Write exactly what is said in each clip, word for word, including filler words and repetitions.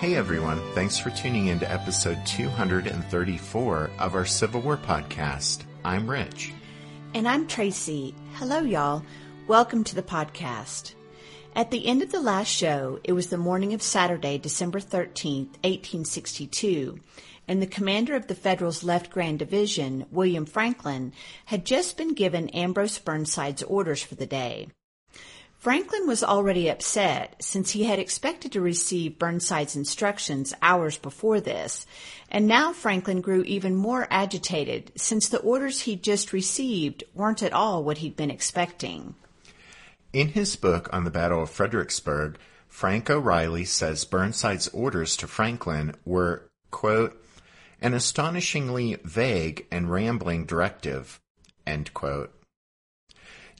Hey everyone, thanks for tuning in to episode two hundred thirty-four of our Civil War podcast. I'm Rich. And I'm Tracy. Hello y'all. Welcome to the podcast. At the end of the last show, it was the morning of Saturday, December thirteenth, eighteen sixty-two, and the commander of the Federal's Left Grand Division, William Franklin, had just been given Ambrose Burnside's orders for the day. Franklin was already upset since he had expected to receive Burnside's instructions hours before this, and now Franklin grew even more agitated since the orders he'd just received weren't at all what he'd been expecting. In his book on the Battle of Fredericksburg, Frank O'Reilly says Burnside's orders to Franklin were, quote, an astonishingly vague and rambling directive, end quote.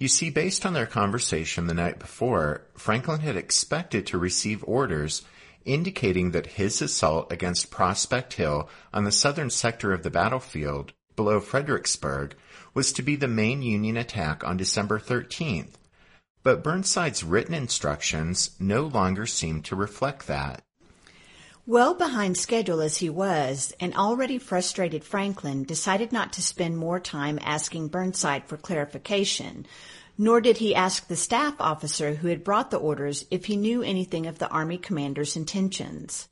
You see, based on their conversation the night before, Franklin had expected to receive orders indicating that his assault against Prospect Hill on the southern sector of the battlefield below Fredericksburg was to be the main Union attack on December thirteenth. But Burnside's written instructions no longer seemed to reflect that. Well behind schedule as he was, an already frustrated Franklin decided not to spend more time asking Burnside for clarification, nor did he ask the staff officer who had brought the orders if he knew anything of the Army commander's intentions.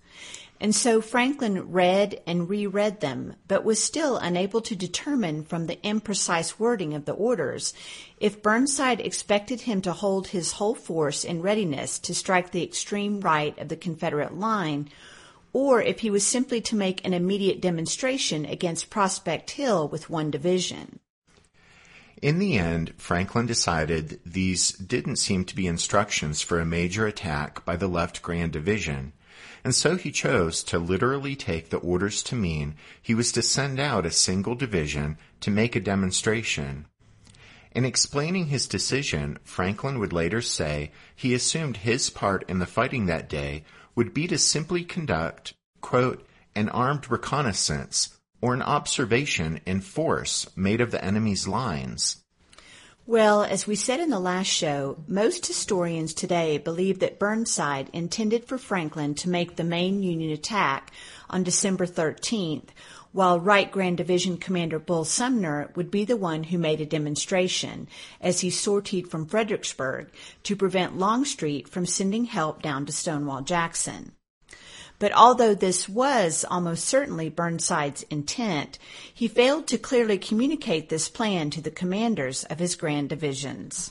And so Franklin read and reread them, but was still unable to determine from the imprecise wording of the orders if Burnside expected him to hold his whole force in readiness to strike the extreme right of the Confederate line, or if he was simply to make an immediate demonstration against Prospect Hill with one division. In the end, Franklin decided these didn't seem to be instructions for a major attack by the Left Grand Division, and so he chose to literally take the orders to mean he was to send out a single division to make a demonstration. In explaining his decision, Franklin would later say he assumed his part in the fighting that day would be to simply conduct, quote, an armed reconnaissance or an observation in force made of the enemy's lines. Well, as we said in the last show, most historians today believe that Burnside intended for Franklin to make the main Union attack on December thirteenth, while Right Grand Division Commander Bull Sumner would be the one who made a demonstration as he sortied from Fredericksburg to prevent Longstreet from sending help down to Stonewall Jackson. But although this was almost certainly Burnside's intent, he failed to clearly communicate this plan to the commanders of his grand divisions.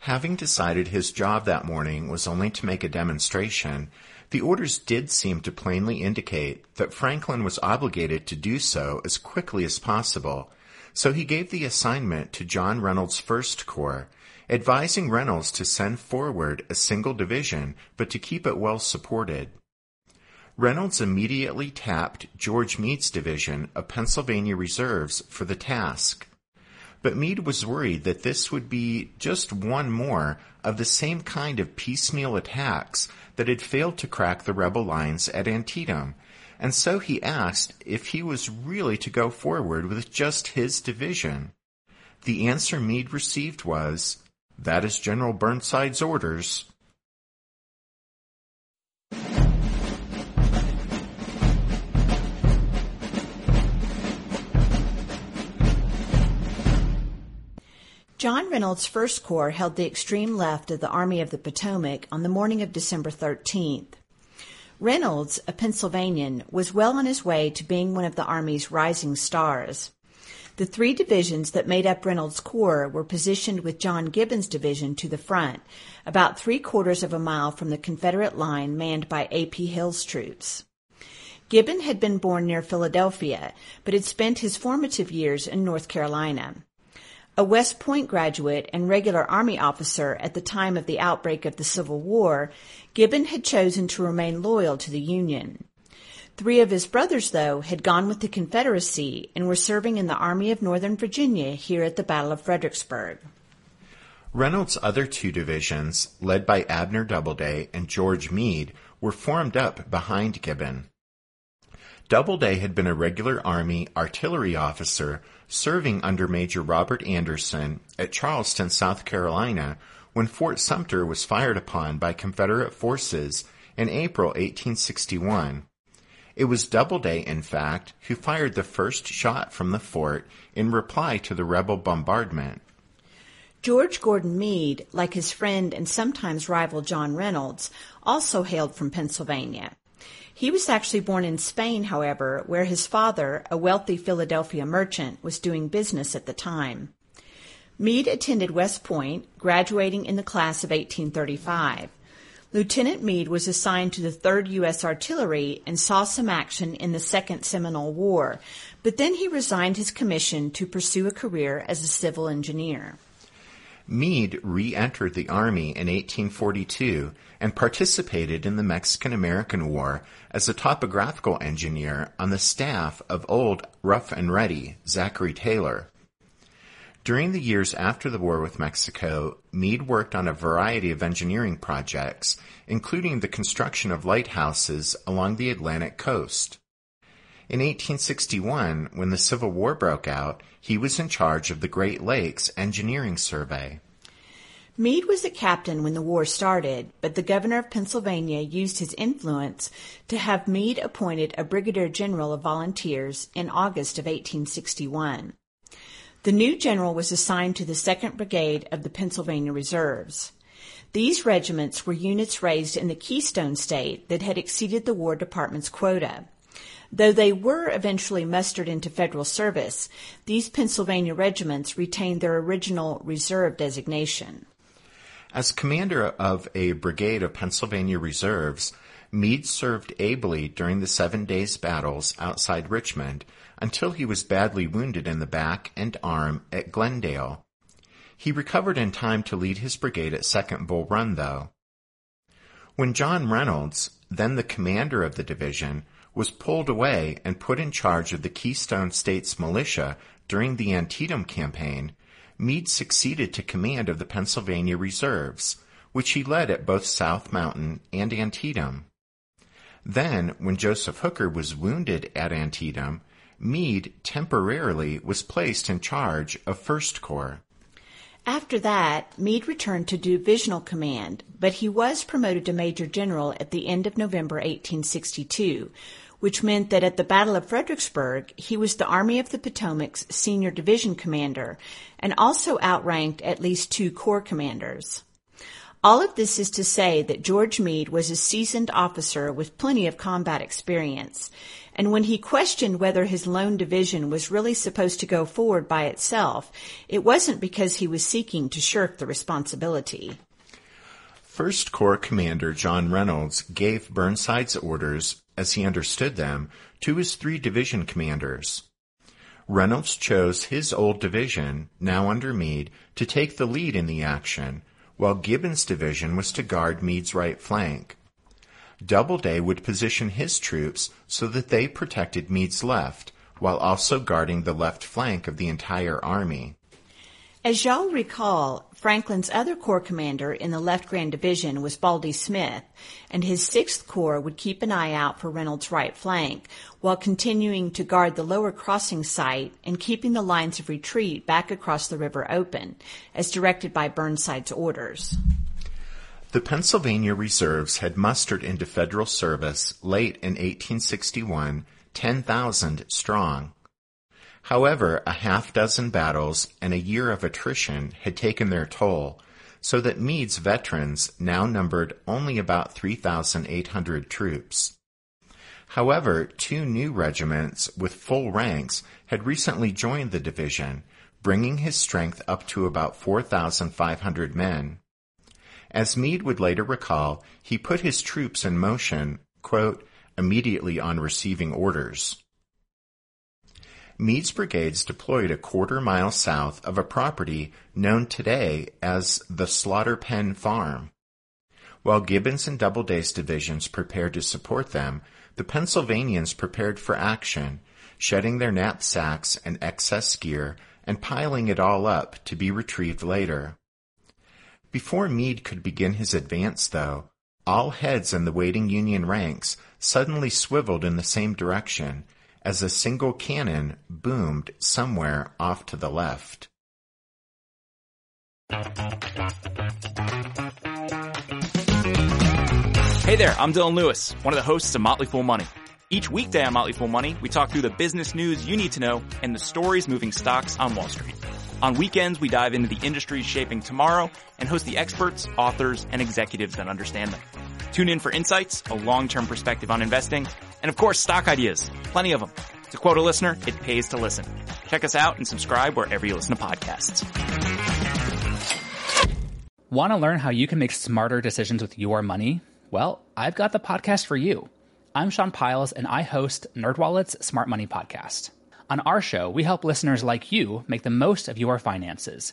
Having decided his job that morning was only to make a demonstration, the orders did seem to plainly indicate that Franklin was obligated to do so as quickly as possible, so he gave the assignment to John Reynolds' First Corps, advising Reynolds to send forward a single division but to keep it well supported. Reynolds immediately tapped George Meade's division of Pennsylvania Reserves for the task. But Meade was worried that this would be just one more of the same kind of piecemeal attacks that had failed to crack the rebel lines at Antietam, and so he asked if he was really to go forward with just his division. The answer Meade received was, "That is General Burnside's orders." John Reynolds' First Corps held the extreme left of the Army of the Potomac on the morning of December thirteenth. Reynolds, a Pennsylvanian, was well on his way to being one of the Army's rising stars. The three divisions that made up Reynolds' Corps were positioned with John Gibbon's division to the front, about three-quarters of a mile from the Confederate line manned by A P. Hill's troops. Gibbon had been born near Philadelphia, but had spent his formative years in North Carolina. a West Point graduate and regular Army officer at the time of the outbreak of the Civil War, Gibbon had chosen to remain loyal to the Union. Three of his brothers, though, had gone with the Confederacy and were serving in the Army of Northern Virginia here at the Battle of Fredericksburg. Reynolds' other two divisions, led by Abner Doubleday and George Meade, were formed up behind Gibbon. Doubleday had been a regular Army artillery officer serving under Major Robert Anderson at Charleston, South Carolina, when Fort Sumter was fired upon by Confederate forces in April eighteen sixty-one. It was Doubleday, in fact, who fired the first shot from the fort in reply to the rebel bombardment. George Gordon Meade, like his friend and sometimes rival John Reynolds, also hailed from Pennsylvania. He was actually born in Spain, however, where his father, a wealthy Philadelphia merchant, was doing business at the time. Meade attended West Point, graduating in the class of eighteen thirty-five. Lieutenant Meade was assigned to the third U S Artillery and saw some action in the Second Seminole War, but then he resigned his commission to pursue a career as a civil engineer. Meade re-entered the Army in eighteen forty-two and participated in the Mexican-American War as a topographical engineer on the staff of old Rough and Ready, Zachary Taylor. During the years after the war with Mexico, Meade worked on a variety of engineering projects, including the construction of lighthouses along the Atlantic coast. In eighteen sixty-one, when the Civil War broke out, he was in charge of the Great Lakes Engineering Survey. Meade was a captain when the war started, but the governor of Pennsylvania used his influence to have Meade appointed a brigadier general of volunteers in August of eighteen sixty-one. The new general was assigned to the second Brigade of the Pennsylvania Reserves. These regiments were units raised in the Keystone State that had exceeded the War Department's quota. Though they were eventually mustered into federal service, these Pennsylvania regiments retained their original reserve designation. As commander of a brigade of Pennsylvania Reserves, Meade served ably during the Seven Days battles outside Richmond until he was badly wounded in the back and arm at Glendale. He recovered in time to lead his brigade at Second Bull Run, though. When John Reynolds, then the commander of the division, was pulled away and put in charge of the Keystone State's militia during the Antietam campaign, Meade succeeded to command of the Pennsylvania Reserves, which he led at both South Mountain and Antietam. Then, when Joseph Hooker was wounded at Antietam, Meade temporarily was placed in charge of First Corps. After that, Meade returned to divisional command, but he was promoted to major general at the end of November eighteen sixty-two, which meant that at the Battle of Fredericksburg, he was the Army of the Potomac's senior division commander and also outranked at least two corps commanders. All of this is to say that George Meade was a seasoned officer with plenty of combat experience, and when he questioned whether his lone division was really supposed to go forward by itself, it wasn't because he was seeking to shirk the responsibility. First Corps Commander John Reynolds gave Burnside's orders, as he understood them, to his three division commanders. Reynolds chose his old division, now under Meade, to take the lead in the action, while Gibbon's division was to guard Meade's right flank. Doubleday would position his troops so that they protected Meade's left, while also guarding the left flank of the entire army. As y'all recall, Franklin's other corps commander in the left Grand Division was Baldy Smith, and his Sixth Corps would keep an eye out for Reynolds' right flank, while continuing to guard the lower crossing site and keeping the lines of retreat back across the river open, as directed by Burnside's orders. The Pennsylvania Reserves had mustered into federal service late in eighteen sixty-one, ten thousand strong. However, a half dozen battles and a year of attrition had taken their toll, so that Meade's veterans now numbered only about three thousand eight hundred troops. However, two new regiments with full ranks had recently joined the division, bringing his strength up to about four thousand five hundred men. As Meade would later recall, he put his troops in motion, quote, immediately on receiving orders. Meade's brigades deployed a quarter mile south of a property known today as the Slaughter Pen Farm. While Gibbon's and Doubleday's divisions prepared to support them, the Pennsylvanians prepared for action, shedding their knapsacks and excess gear and piling it all up to be retrieved later. Before Meade could begin his advance, though, all heads in the waiting Union ranks suddenly swiveled in the same direction as a single cannon boomed somewhere off to the left. Hey there, I'm Dylan Lewis, one of the hosts of Motley Fool Money. Each weekday on Motley Fool Money, we talk through the business news you need to know and the stories moving stocks on Wall Street. On weekends, we dive into the industries shaping tomorrow and host the experts, authors, and executives that understand them. Tune in for insights, a long-term perspective on investing, and of course, stock ideas. Plenty of them. To quote a listener, it pays to listen. Check us out and subscribe wherever you listen to podcasts. Want to learn how you can make smarter decisions with your money? Well, I've got the podcast for you. I'm Sean Pyles, and I host NerdWallet's Smart Money Podcast. On our show, we help listeners like you make the most of your finances.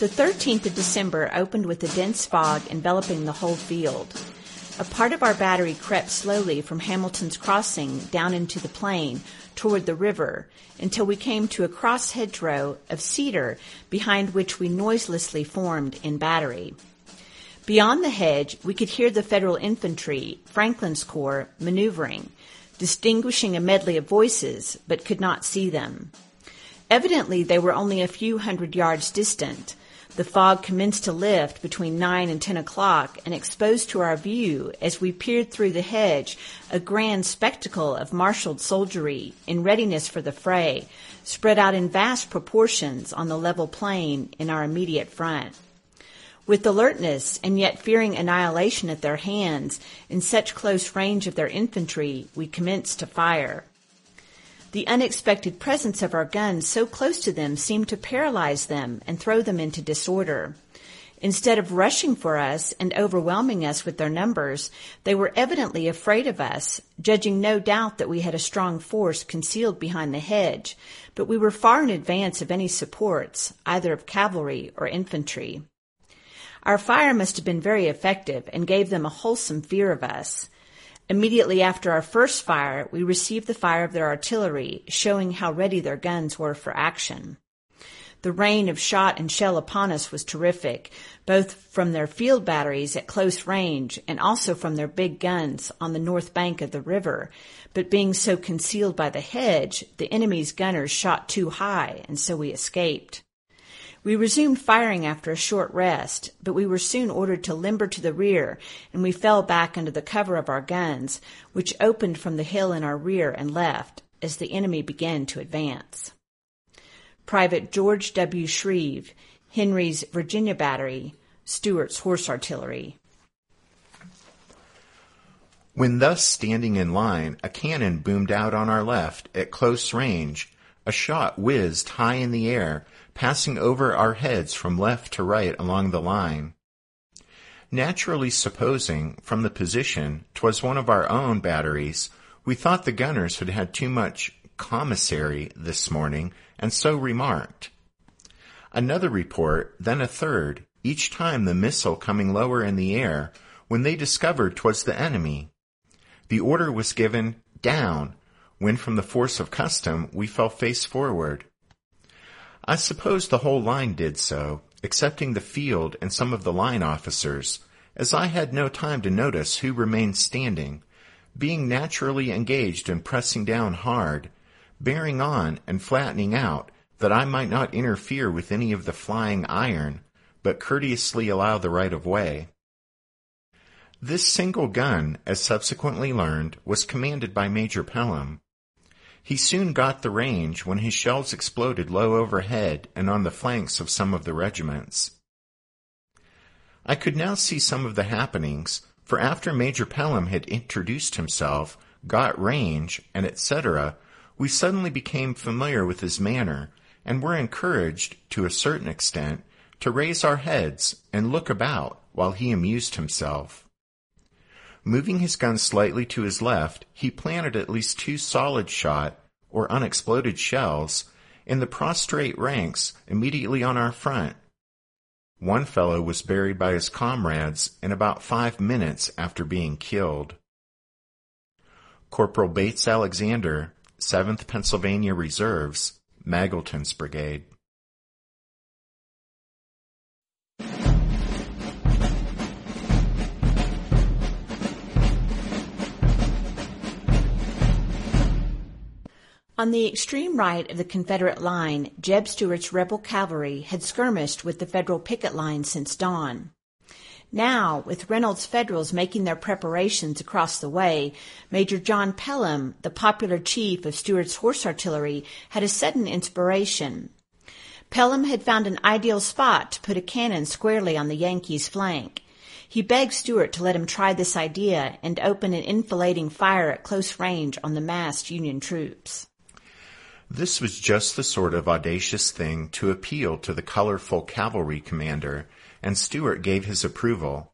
The thirteenth of December opened with a dense fog enveloping the whole field. A part of our battery crept slowly from Hamilton's crossing down into the plain toward the river until we came to a cross hedgerow of cedar behind which we noiselessly formed in battery. Beyond the hedge, we could hear the Federal infantry, Franklin's corps, maneuvering, distinguishing a medley of voices, but could not see them. Evidently, they were only a few hundred yards distant. The fog commenced to lift between nine and ten o'clock and exposed to our view, as we peered through the hedge, a grand spectacle of marshaled soldiery in readiness for the fray, spread out in vast proportions on the level plain in our immediate front. With alertness and yet fearing annihilation at their hands, in such close range of their infantry, we commenced to fire. The unexpected presence of our guns so close to them seemed to paralyze them and throw them into disorder. Instead of rushing for us and overwhelming us with their numbers, they were evidently afraid of us, judging no doubt that we had a strong force concealed behind the hedge, but we were far in advance of any supports, either of cavalry or infantry. Our fire must have been very effective and gave them a wholesome fear of us. Immediately after our first fire, we received the fire of their artillery, showing how ready their guns were for action. The rain of shot and shell upon us was terrific, both from their field batteries at close range and also from their big guns on the north bank of the river, but being so concealed by the hedge, the enemy's gunners shot too high, and so we escaped. We resumed firing after a short rest, but we were soon ordered to limber to the rear, and we fell back under the cover of our guns, which opened from the hill in our rear and left, as the enemy began to advance. Private George W. Shreve, Henry's Virginia Battery, Stuart's Horse Artillery. When thus standing in line, a cannon boomed out on our left at close range. A shot whizzed high in the air, passing over our heads from left to right along the line. Naturally supposing, from the position, 'twas one of our own batteries, we thought the gunners had had too much commissary this morning, and so remarked. Another report, then a third, each time the missile coming lower in the air, when they discovered 'twas the enemy. The order was given, "Down!" when from the force of custom we fell face forward. I suppose the whole line did so, excepting the field and some of the line officers, as I had no time to notice who remained standing, being naturally engaged in pressing down hard, bearing on and flattening out, that I might not interfere with any of the flying iron, but courteously allow the right of way. This single gun, as subsequently learned, was commanded by Major Pelham. He soon got the range when his shells exploded low overhead and on the flanks of some of the regiments. I could now see some of the happenings, for after Major Pelham had introduced himself, got range, and et cetera, we suddenly became familiar with his manner, and were encouraged, to a certain extent, to raise our heads and look about while he amused himself. Moving his gun slightly to his left, he planted at least two solid shot, or unexploded shells, in the prostrate ranks immediately on our front. One fellow was buried by his comrades in about five minutes after being killed. Corporal Bates Alexander, seventh Pennsylvania Reserves, Magleton's Brigade. On the extreme right of the Confederate line, Jeb Stuart's rebel cavalry had skirmished with the Federal picket line since dawn. Now, with Reynolds' Federals making their preparations across the way, Major John Pelham, the popular chief of Stuart's Horse Artillery, had a sudden inspiration. Pelham had found an ideal spot to put a cannon squarely on the Yankees' flank. He begged Stuart to let him try this idea and open an enfilading fire at close range on the massed Union troops. This was just the sort of audacious thing to appeal to the colorful cavalry commander, and Stuart gave his approval.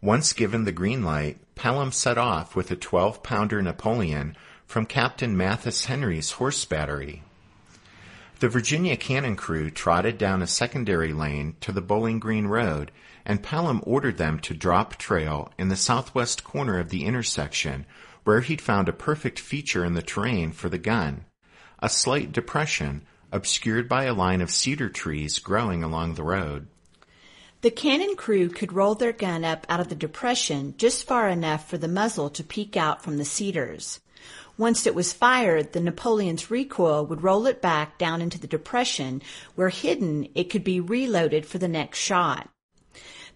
Once given the green light, Pelham set off with a twelve-pounder Napoleon from Captain Mathis Henry's horse battery. The Virginia cannon crew trotted down a secondary lane to the Bowling Green Road, and Pelham ordered them to drop trail in the southwest corner of the intersection, where he'd found a perfect feature in the terrain for the gun. A slight depression, obscured by a line of cedar trees growing along the road. The cannon crew could roll their gun up out of the depression just far enough for the muzzle to peek out from the cedars. Once it was fired, the Napoleon's recoil would roll it back down into the depression, where hidden it could be reloaded for the next shot.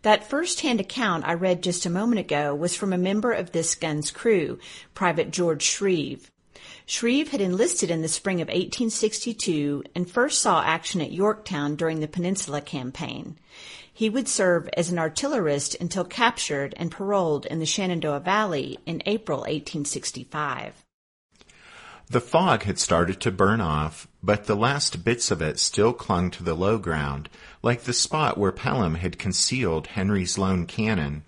That first-hand account I read just a moment ago was from a member of this gun's crew, Private George Shreve. Shreve had enlisted in the spring of eighteen sixty-two and first saw action at Yorktown during the Peninsula Campaign. He would serve as an artillerist until captured and paroled in the Shenandoah Valley in April eighteen sixty-five. The fog had started to burn off, but the last bits of it still clung to the low ground, like the spot where Pelham had concealed Henry's lone cannon.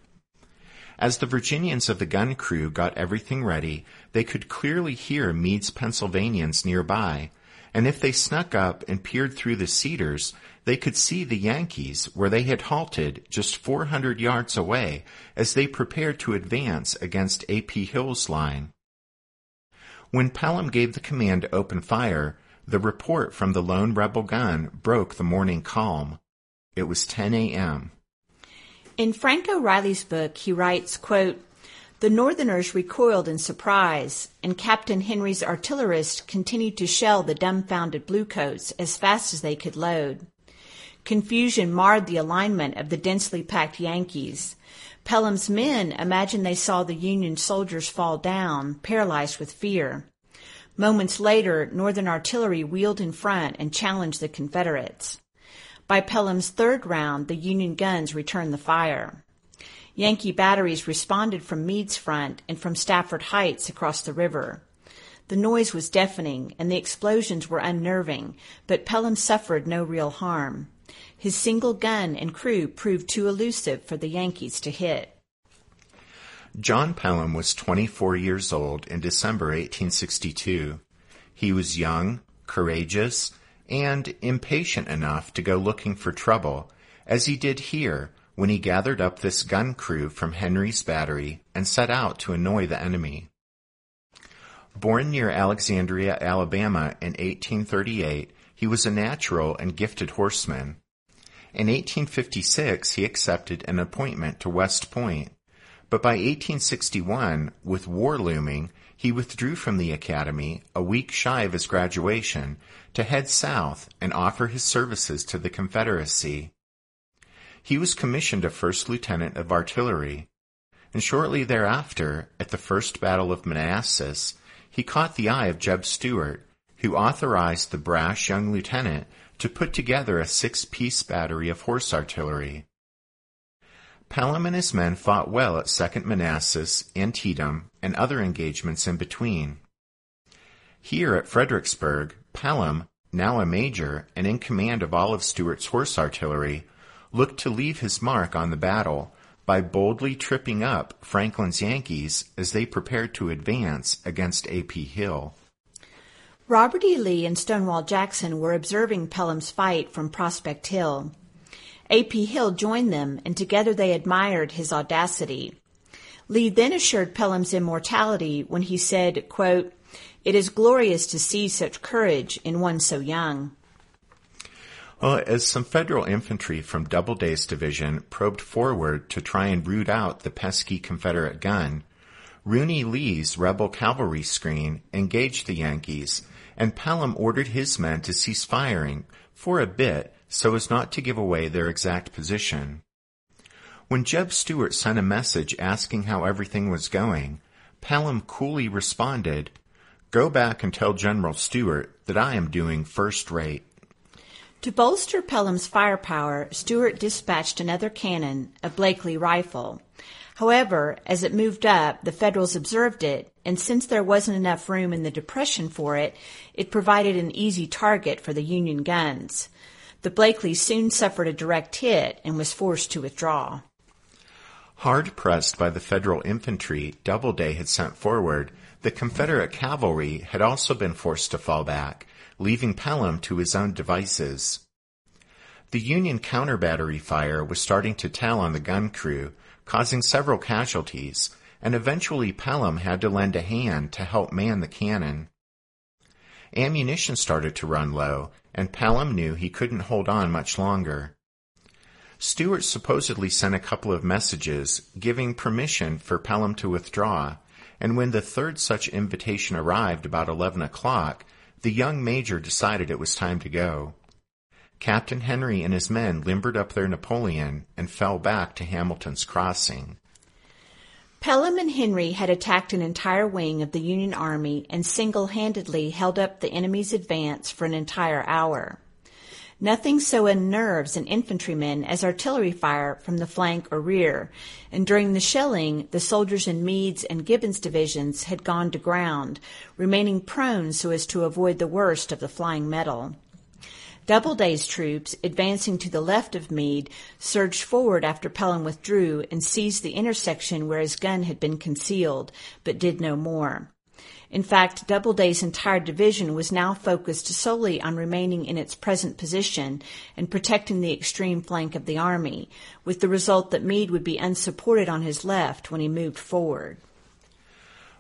As the Virginians of the gun crew got everything ready, they could clearly hear Meade's Pennsylvanians nearby, and if they snuck up and peered through the cedars, they could see the Yankees where they had halted just four hundred yards away as they prepared to advance against A P Hill's line. When Pelham gave the command to open fire, the report from the lone rebel gun broke the morning calm. It was ten a.m. In Frank O'Reilly's book, he writes, quote, "The Northerners recoiled in surprise, and Captain Henry's artillerists continued to shell the dumbfounded bluecoats as fast as they could load. Confusion marred the alignment of the densely packed Yankees. Pelham's men imagined they saw the Union soldiers fall down, paralyzed with fear. Moments later, Northern artillery wheeled in front and challenged the Confederates. By Pelham's third round, the Union guns returned the fire. Yankee batteries responded from Meade's front and from Stafford Heights across the river. The noise was deafening, and the explosions were unnerving, but Pelham suffered no real harm. His single gun and crew proved too elusive for the Yankees to hit." John Pelham was twenty-four years old in December eighteen sixty-two. He was young, courageous, and impatient enough to go looking for trouble, as he did here when he gathered up this gun crew from Henry's battery and set out to annoy the enemy. Born near Alexandria, Alabama in eighteen thirty-eight, He was a natural and gifted horseman. In eighteen fifty-six, he accepted an appointment to West Point, but by eighteen sixty-one, with war looming, he withdrew from the academy a week shy of his graduation to head south and offer his services to the Confederacy. He was commissioned a first lieutenant of artillery, and shortly thereafter, at the First Battle of Manassas, he caught the eye of Jeb Stuart, who authorized the brash young lieutenant to put together a six-piece battery of horse artillery. Pelham and his men fought well at Second Manassas, Antietam, and other engagements in between. Here at Fredericksburg, Pelham, now a major and in command of all of Stuart's horse artillery, looked to leave his mark on the battle by boldly tripping up Franklin's Yankees as they prepared to advance against A P. Hill. Robert E. Lee and Stonewall Jackson were observing Pelham's fight from Prospect Hill. A P. Hill joined them, and together they admired his audacity. Lee then assured Pelham's immortality when he said, quote, "It is glorious to see such courage in one so young." Well, as some Federal infantry from Doubleday's division probed forward to try and root out the pesky Confederate gun, Rooney Lee's rebel cavalry screen engaged the Yankees, and Pelham ordered his men to cease firing for a bit so as not to give away their exact position. When Jeb Stuart sent a message asking how everything was going, Pelham coolly responded, "Go back and tell General Stuart that I am doing first rate." To bolster Pelham's firepower, Stuart dispatched another cannon, a Blakely rifle. However, as it moved up, the Federals observed it, and since there wasn't enough room in the depression for it, it provided an easy target for the Union guns. The Blakely soon suffered a direct hit and was forced to withdraw. Hard-pressed by the Federal infantry Doubleday had sent forward, the Confederate cavalry had also been forced to fall back, leaving Pelham to his own devices. The Union counter-battery fire was starting to tell on the gun crew, causing several casualties, and eventually Pelham had to lend a hand to help man the cannon. Ammunition started to run low, and Pelham knew he couldn't hold on much longer. Stuart supposedly sent a couple of messages giving permission for Pelham to withdraw, and when the third such invitation arrived about eleven o'clock, the young major decided it was time to go. Captain Henry and his men limbered up their Napoleon and fell back to Hamilton's Crossing. Pelham and Henry had attacked an entire wing of the Union Army and single-handedly held up the enemy's advance for an entire hour. Nothing so unnerves an infantryman as artillery fire from the flank or rear, and during the shelling, the soldiers in Meade's and Gibbon's divisions had gone to ground, remaining prone so as to avoid the worst of the flying metal. Doubleday's troops, advancing to the left of Meade, surged forward after Pelham withdrew and seized the intersection where his gun had been concealed, but did no more. In fact, Doubleday's entire division was now focused solely on remaining in its present position and protecting the extreme flank of the army, with the result that Meade would be unsupported on his left when he moved forward.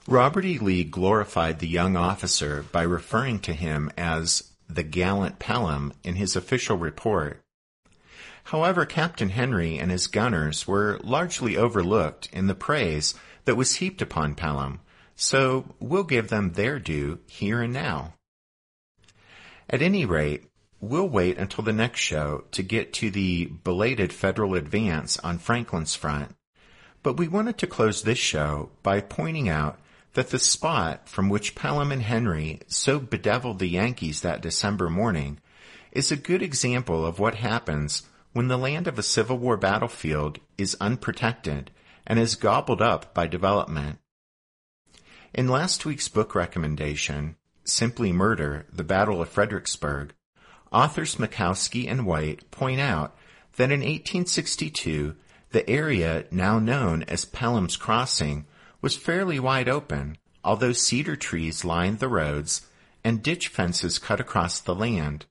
Robert E. Lee glorified the young officer by referring to him as the gallant Pelham in his official report. However, Captain Henry and his gunners were largely overlooked in the praise that was heaped upon Pelham, so we'll give them their due here and now. At any rate, we'll wait until the next show to get to the belated Federal advance on Franklin's front, but we wanted to close this show by pointing out that the spot from which Pelham and Henry so bedeviled the Yankees that December morning is a good example of what happens when the land of a Civil War battlefield is unprotected and is gobbled up by development. In last week's book recommendation, Simply Murder, The Battle of Fredericksburg, authors Makowski and White point out that in eighteen sixty-two, the area now known as Pelham's Crossing was fairly wide open, although cedar trees lined the roads and ditch fences cut across the land.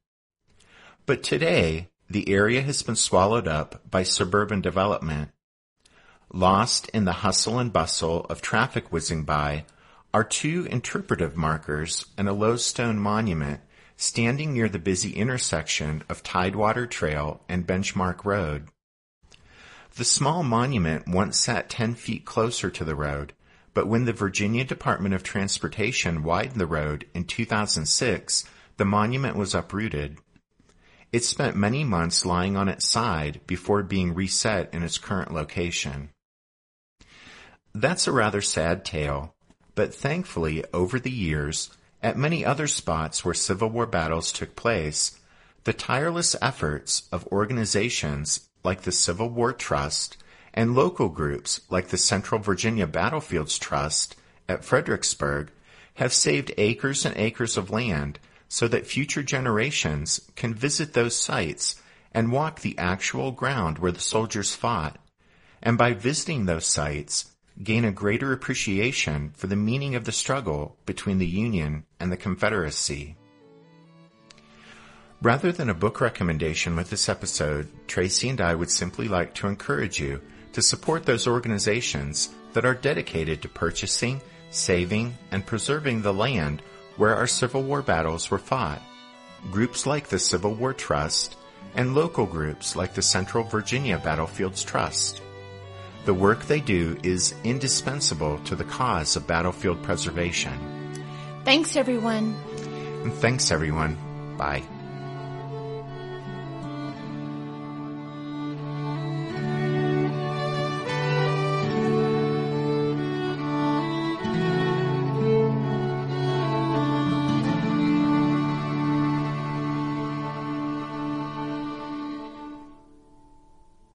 But today, the area has been swallowed up by suburban development. Lost in the hustle and bustle of traffic whizzing by are two interpretive markers and a low stone monument standing near the busy intersection of Tidewater Trail and Benchmark Road. The small monument once sat ten feet closer to the road, but when the Virginia Department of Transportation widened the road in two thousand six, the monument was uprooted. It spent many months lying on its side before being reset in its current location. That's a rather sad tale, but thankfully, over the years, at many other spots where Civil War battles took place, the tireless efforts of organizations like the Civil War Trust and local groups like the Central Virginia Battlefields Trust at Fredericksburg have saved acres and acres of land so that future generations can visit those sites and walk the actual ground where the soldiers fought, and by visiting those sites, gain a greater appreciation for the meaning of the struggle between the Union and the Confederacy. Rather than a book recommendation with this episode, Tracy and I would simply like to encourage you to support those organizations that are dedicated to purchasing, saving, and preserving the land where our Civil War battles were fought. Groups like the Civil War Trust and local groups like the Central Virginia Battlefields Trust. The work they do is indispensable to the cause of battlefield preservation. Thanks, everyone. And thanks, everyone. Bye.